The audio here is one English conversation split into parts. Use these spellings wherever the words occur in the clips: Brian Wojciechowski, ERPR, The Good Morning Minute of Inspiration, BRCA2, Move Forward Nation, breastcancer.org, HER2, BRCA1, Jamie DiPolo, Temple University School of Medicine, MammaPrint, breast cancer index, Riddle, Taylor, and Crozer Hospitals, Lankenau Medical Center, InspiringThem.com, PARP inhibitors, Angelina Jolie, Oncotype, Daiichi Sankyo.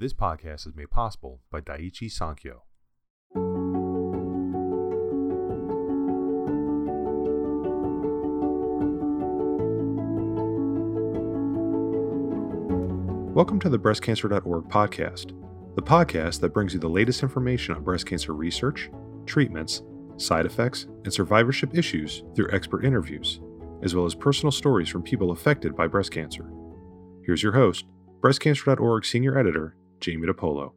This podcast is made possible by Daiichi Sankyo. Welcome to the breastcancer.org podcast, the podcast that brings you the latest information on breast cancer research, treatments, side effects, and survivorship issues through expert interviews, as well as personal stories from people affected by breast cancer. Here's your host, breastcancer.org senior editor, Jamie DiPolo.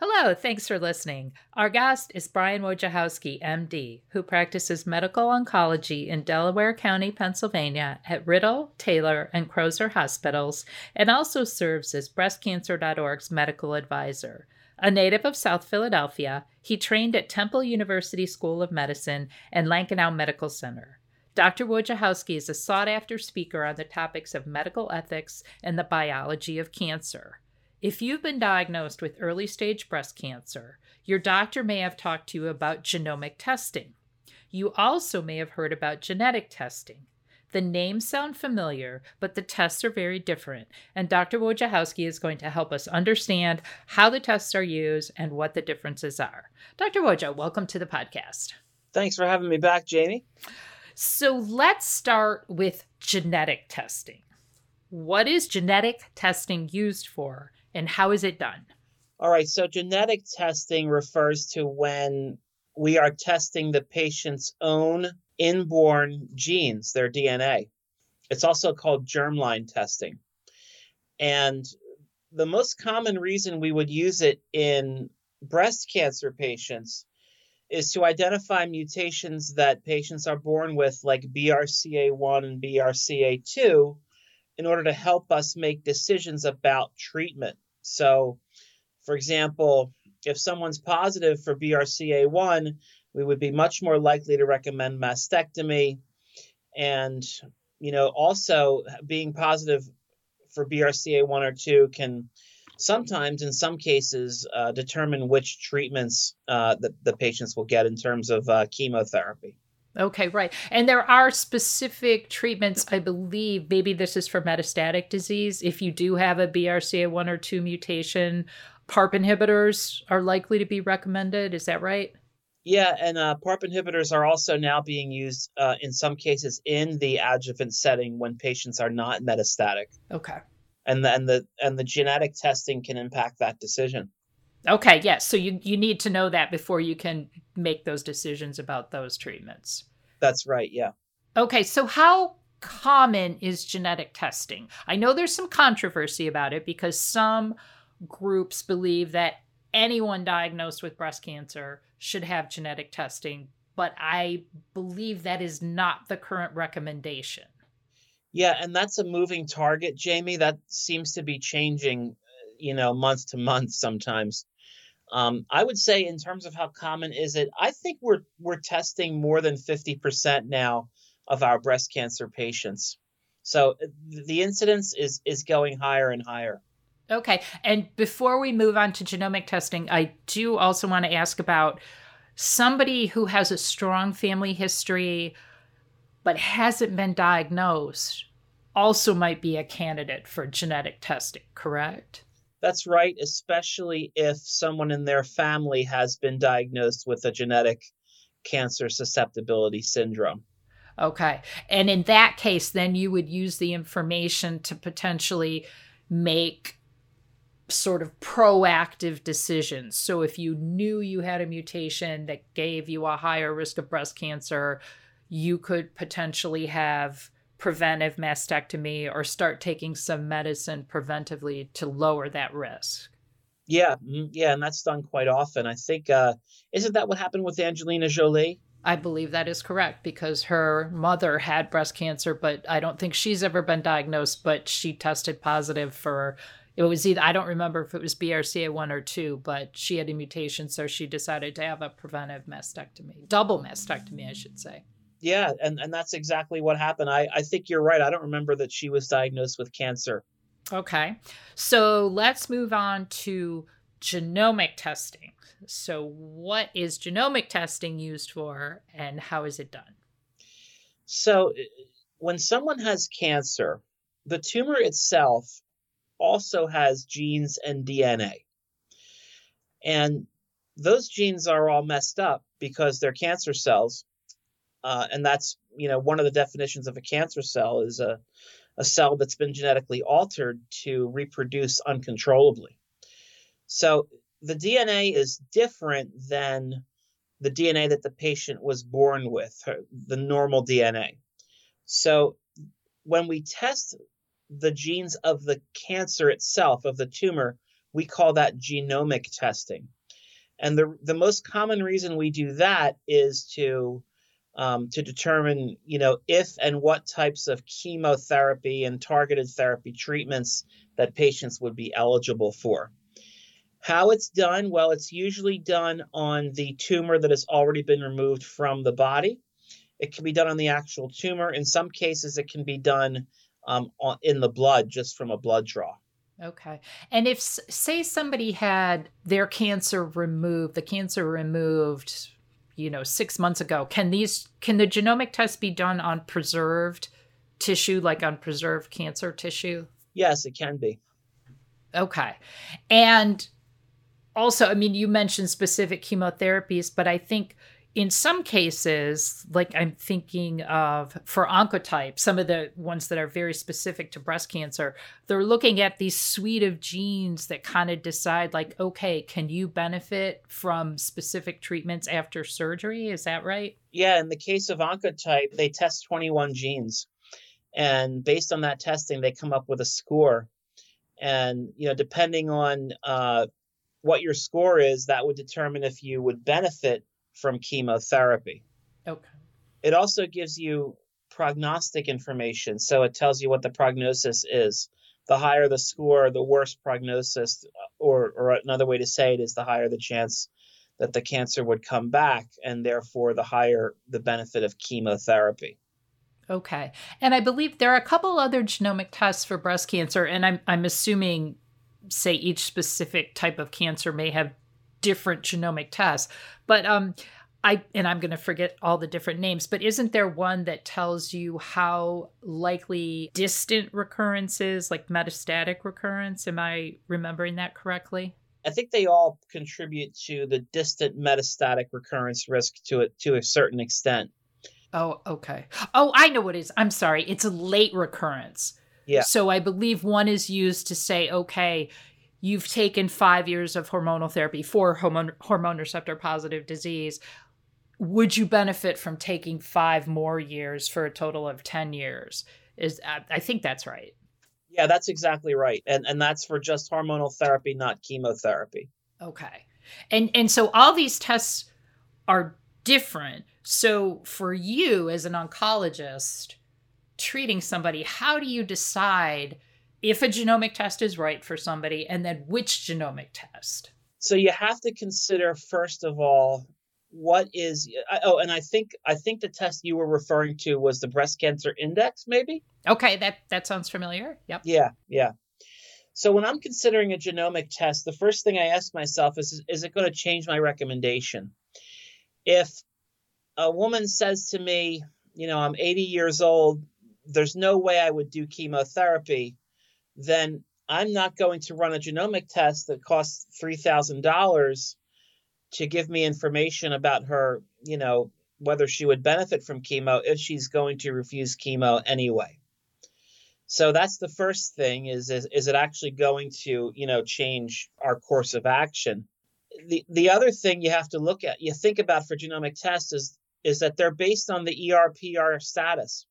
Hello, thanks for listening. Our guest is Brian Wojciechowski, MD, who practices medical oncology in Delaware County, Pennsylvania at Riddle, Taylor, and Crozer Hospitals, and also serves as breastcancer.org's medical advisor. A native of South Philadelphia, he trained at Temple University School of Medicine and Lankenau Medical Center. Dr. Wojciechowski is a sought-after speaker on the topics of medical ethics and the biology of cancer. If you've been diagnosed with early-stage breast cancer, your doctor may have talked to you about genomic testing. You also may have heard about genetic testing. The names sound familiar, but the tests are very different, and Dr. Wojciechowski is going to help us understand how the tests are used and what the differences are. Dr. Wojciech, welcome to the podcast. Thanks for having me back, Jamie. So let's start with genetic testing. What is genetic testing used for? And how is it done? All right, so genetic testing refers to when we are testing the patient's own inborn genes, their DNA. It's also called germline testing. And the most common reason we would use it in breast cancer patients is to identify mutations that patients are born with, like BRCA1 and BRCA2, in order to help us make decisions about treatment. So, for example, if someone's positive for BRCA1, we would be much more likely to recommend mastectomy. And, you know, also being positive for BRCA1 or 2 can sometimes, in some cases, determine which treatments the patients will get in terms of chemotherapy. Okay, right. And there are specific treatments, I believe, maybe this is for metastatic disease. If you do have a BRCA1 or 2 mutation, PARP inhibitors are likely to be recommended. Is that right? Yeah, and PARP inhibitors are also now being used in some cases in the adjuvant setting when patients are not metastatic. Okay. And the genetic testing can impact that decision. Okay, yes. Yeah. So you need to know that before you can make those decisions about those treatments. That's right, yeah. Okay, so how common is genetic testing? I know there's some controversy about it because some groups believe that anyone diagnosed with breast cancer should have genetic testing, but I believe that is not the current recommendation. Yeah, and that's a moving target, Jamie. That seems to be changing, you know, month to month sometimes. I would say in terms of how common is it, I think we're testing more than 50% now of our breast cancer patients. So the incidence is going higher and higher. Okay. And before we move on to genomic testing, I do also want to ask about somebody who has a strong family history but hasn't been diagnosed also might be a candidate for genetic testing, correct? That's right, especially if someone in their family has been diagnosed with a genetic cancer susceptibility syndrome. Okay. And in that case, then you would use the information to potentially make sort of proactive decisions. So if you knew you had a mutation that gave you a higher risk of breast cancer, you could potentially have preventive mastectomy or start taking some medicine preventively to lower that risk. Yeah, and that's done quite often. I think, isn't that what happened with Angelina Jolie? I believe that is correct because her mother had breast cancer, but I don't think she's ever been diagnosed, but she tested positive for, it was either, I don't remember if it was BRCA1 or 2, but she had a mutation, so she decided to have a preventive mastectomy, double mastectomy, I should say. Yeah, and that's exactly what happened. I think you're right. I don't remember that she was diagnosed with cancer. Okay. So let's move on to genomic testing. So what is genomic testing used for and how is it done? So when someone has cancer, the tumor itself also has genes and DNA. And those genes are all messed up because they're cancer cells. And that's, you know, one of the definitions of a cancer cell is a cell that's been genetically altered to reproduce uncontrollably. So the DNA is different than the DNA that the patient was born with, the normal DNA. So when we test the genes of the cancer itself, of the tumor, we call that genomic testing. And the most common reason we do that is to determine, you know, if and what types of chemotherapy and targeted therapy treatments that patients would be eligible for. How it's done? Well, it's usually done on the tumor that has already been removed from the body. It can be done on the actual tumor. In some cases, it can be done in the blood, just from a blood draw. Okay. And if, say, somebody had their cancer removed, 6 months ago, can the genomic test be done on preserved tissue, like on preserved cancer tissue? Yes, it can be. Okay. And also, I mean, you mentioned specific chemotherapies, but I think in some cases, like I'm thinking of for Oncotype, some of the ones that are very specific to breast cancer, they're looking at these suite of genes that kind of decide like, okay, can you benefit from specific treatments after surgery? Is that right? Yeah. In the case of Oncotype, they test 21 genes. And based on that testing, they come up with a score. And, you know, depending on what your score is, that would determine if you would benefit from chemotherapy. Okay. It also gives you prognostic information. So it tells you what the prognosis is. The higher the score, the worse prognosis, or another way to say it is the higher the chance that the cancer would come back, and therefore the higher the benefit of chemotherapy. Okay. And I believe there are a couple other genomic tests for breast cancer, and I'm assuming, say, each specific type of cancer may have different genomic tests. But I'm going to forget all the different names, but isn't there one that tells you how likely distant recurrences, like metastatic recurrence? Am I remembering that correctly? I think they all contribute to the distant metastatic recurrence risk to a certain extent. Oh, okay. Oh, I know what it is. I'm sorry. It's a late recurrence. Yeah. So I believe one is used to say, okay, you've taken 5 years of hormonal therapy for hormone receptor positive disease. Would you benefit from taking 5 more years for a total of 10 years? I think that's right. Yeah, that's exactly right. And that's for just hormonal therapy, not chemotherapy. Okay. And so all these tests are different. So for you as an oncologist treating somebody, how do you decide if a genomic test is right for somebody, and then which genomic test? So you have to consider, first of all, what is, I think the test you were referring to was the breast cancer index, maybe? Okay, that sounds familiar. Yep. Yeah. So when I'm considering a genomic test, the first thing I ask myself is it going to change my recommendation? If a woman says to me, you know, I'm 80 years old, there's no way I would do chemotherapy, then I'm not going to run a genomic test that costs $3,000 to give me information about her, you know, whether she would benefit from chemo if she's going to refuse chemo anyway. So that's the first thing is it actually going to, you know, change our course of action? The other thing you have to look at, you think about for genomic tests is that they're based on the ERPR status.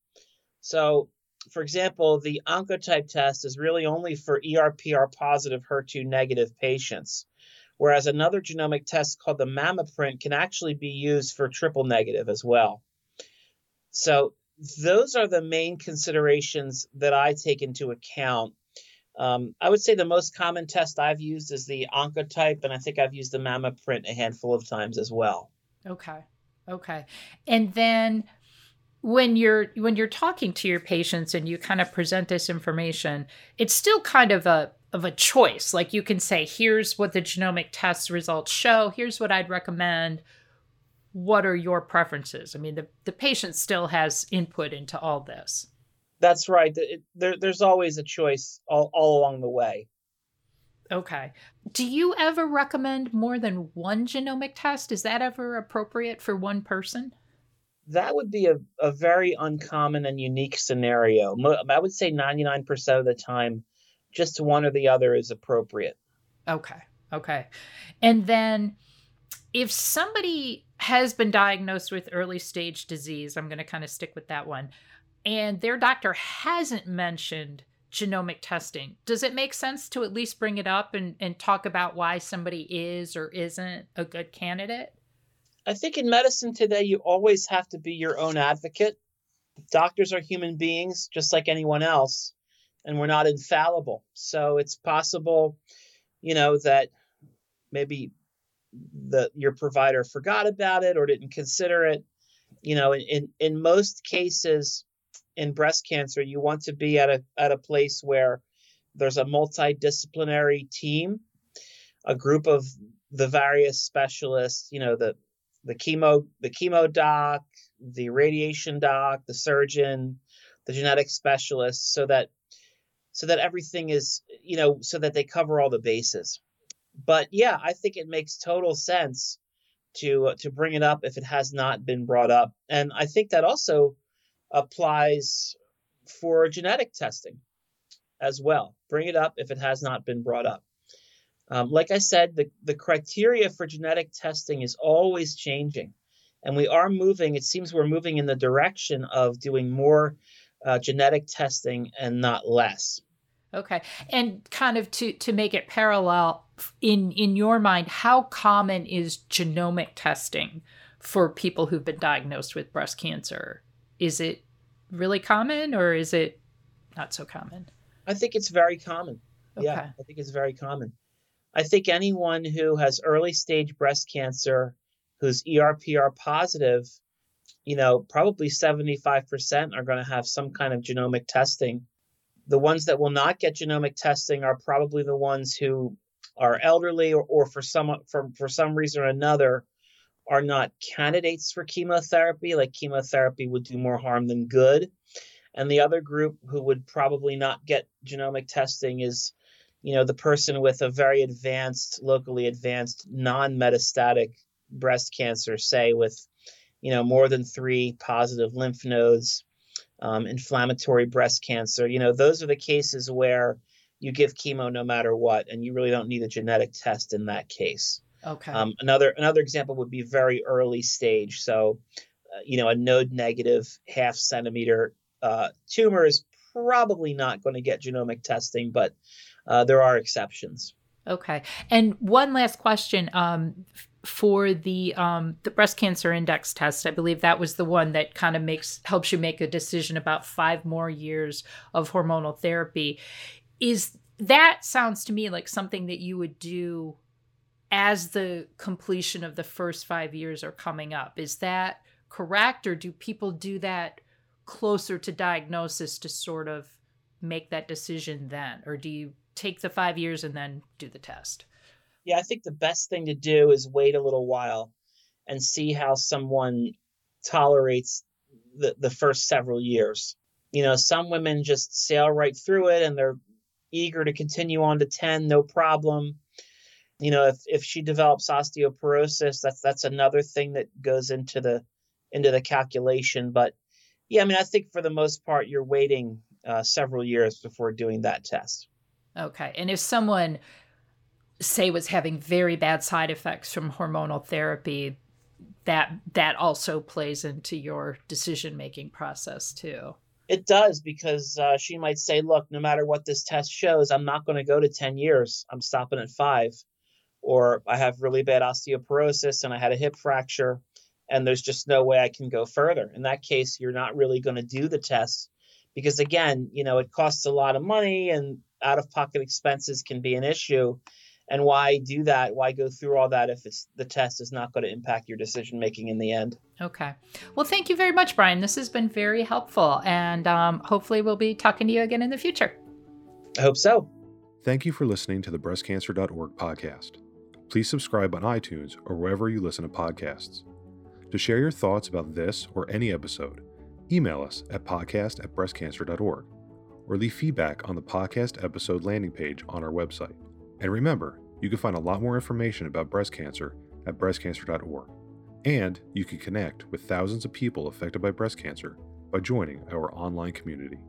So, for example, the Oncotype test is really only for ERPR positive, HER2 negative patients, whereas another genomic test called the MammaPrint can actually be used for triple negative as well. So those are the main considerations that I take into account. I would say the most common test I've used is the Oncotype, and I think I've used the MammaPrint a handful of times as well. Okay. And then when you're talking to your patients and you kind of present this information, it's still kind of a choice. Like you can say, here's what the genomic test results show. Here's what I'd recommend. What are your preferences? I mean, the patient still has input into all this. That's right. There's always a choice all along the way. Okay. Do you ever recommend more than one genomic test? Is that ever appropriate for one person? That would be a very uncommon and unique scenario. I would say 99% of the time, just one or the other is appropriate. Okay. Okay. And then if somebody has been diagnosed with early stage disease, I'm going to kind of stick with that one, and their doctor hasn't mentioned genomic testing, does it make sense to at least bring it up and talk about why somebody is or isn't a good candidate? I think in medicine today, you always have to be your own advocate. Doctors are human beings, just like anyone else, and we're not infallible. So it's possible, that maybe your provider forgot about it or didn't consider it. In most cases in breast cancer, you want to be at a place where there's a multidisciplinary team, a group of the various specialists, the chemo doc, the radiation doc, the surgeon, the genetic specialist, so that everything is, so that they cover all the bases. But yeah, I think it makes total sense to bring it up if it has not been brought up. And I think that also applies for genetic testing as well. Bring it up if it has not been brought up. Like I said, the criteria for genetic testing is always changing. And we are moving, it seems we're moving in the direction of doing more genetic testing and not less. Okay. And kind of to make it parallel, in your mind, how common is genomic testing for people who've been diagnosed with breast cancer? Is it really common or is it not so common? I think it's very common. Okay. Yeah, I think it's very common. I think anyone who has early stage breast cancer, who's ERPR positive, probably 75% are going to have some kind of genomic testing. The ones that will not get genomic testing are probably the ones who are elderly or for some reason or another are not candidates for chemotherapy, like chemotherapy would do more harm than good. And the other group who would probably not get genomic testing is, the person with a very advanced, locally advanced, non-metastatic breast cancer, say with, more than 3 positive lymph nodes, inflammatory breast cancer. Those are the cases where you give chemo no matter what, and you really don't need a genetic test in that case. Okay. Another example would be very early stage. So, a node negative 0.5 centimeter tumor is probably not going to get genomic testing, but there are exceptions. Okay. And one last question for the breast cancer index test. I believe that was the one that kind of helps you make a decision about 5 more years of hormonal therapy. That sounds to me like something that you would do as the completion of the first 5 years are coming up. Is that correct? Or do people do that closer to diagnosis to sort of make that decision then? Or do you take the 5 years and then do the test? Yeah, I think the best thing to do is wait a little while and see how someone tolerates the first several years. Some women just sail right through it and they're eager to continue on to 10, no problem. If she develops osteoporosis, that's another thing that goes into the calculation. But yeah, I think for the most part, you're waiting several years before doing that test. Okay. And if someone, say, was having very bad side effects from hormonal therapy, that also plays into your decision-making process too. It does, because she might say, look, no matter what this test shows, I'm not going to go to 10 years. I'm stopping at 5. Or I have really bad osteoporosis and I had a hip fracture and there's just no way I can go further. In that case, you're not really going to do the test because, again, it costs a lot of money and out-of-pocket expenses can be an issue. And why do that? Why go through all that if the test is not going to impact your decision-making in the end? Okay. Well, thank you very much, Brian. This has been very helpful. And hopefully we'll be talking to you again in the future. I hope so. Thank you for listening to the breastcancer.org podcast. Please subscribe on iTunes or wherever you listen to podcasts. To share your thoughts about this or any episode, Email us at podcast@breastcancer.org or leave feedback on the podcast episode landing page on our website. And remember, you can find a lot more information about breast cancer at breastcancer.org. And you can connect with thousands of people affected by breast cancer by joining our online community.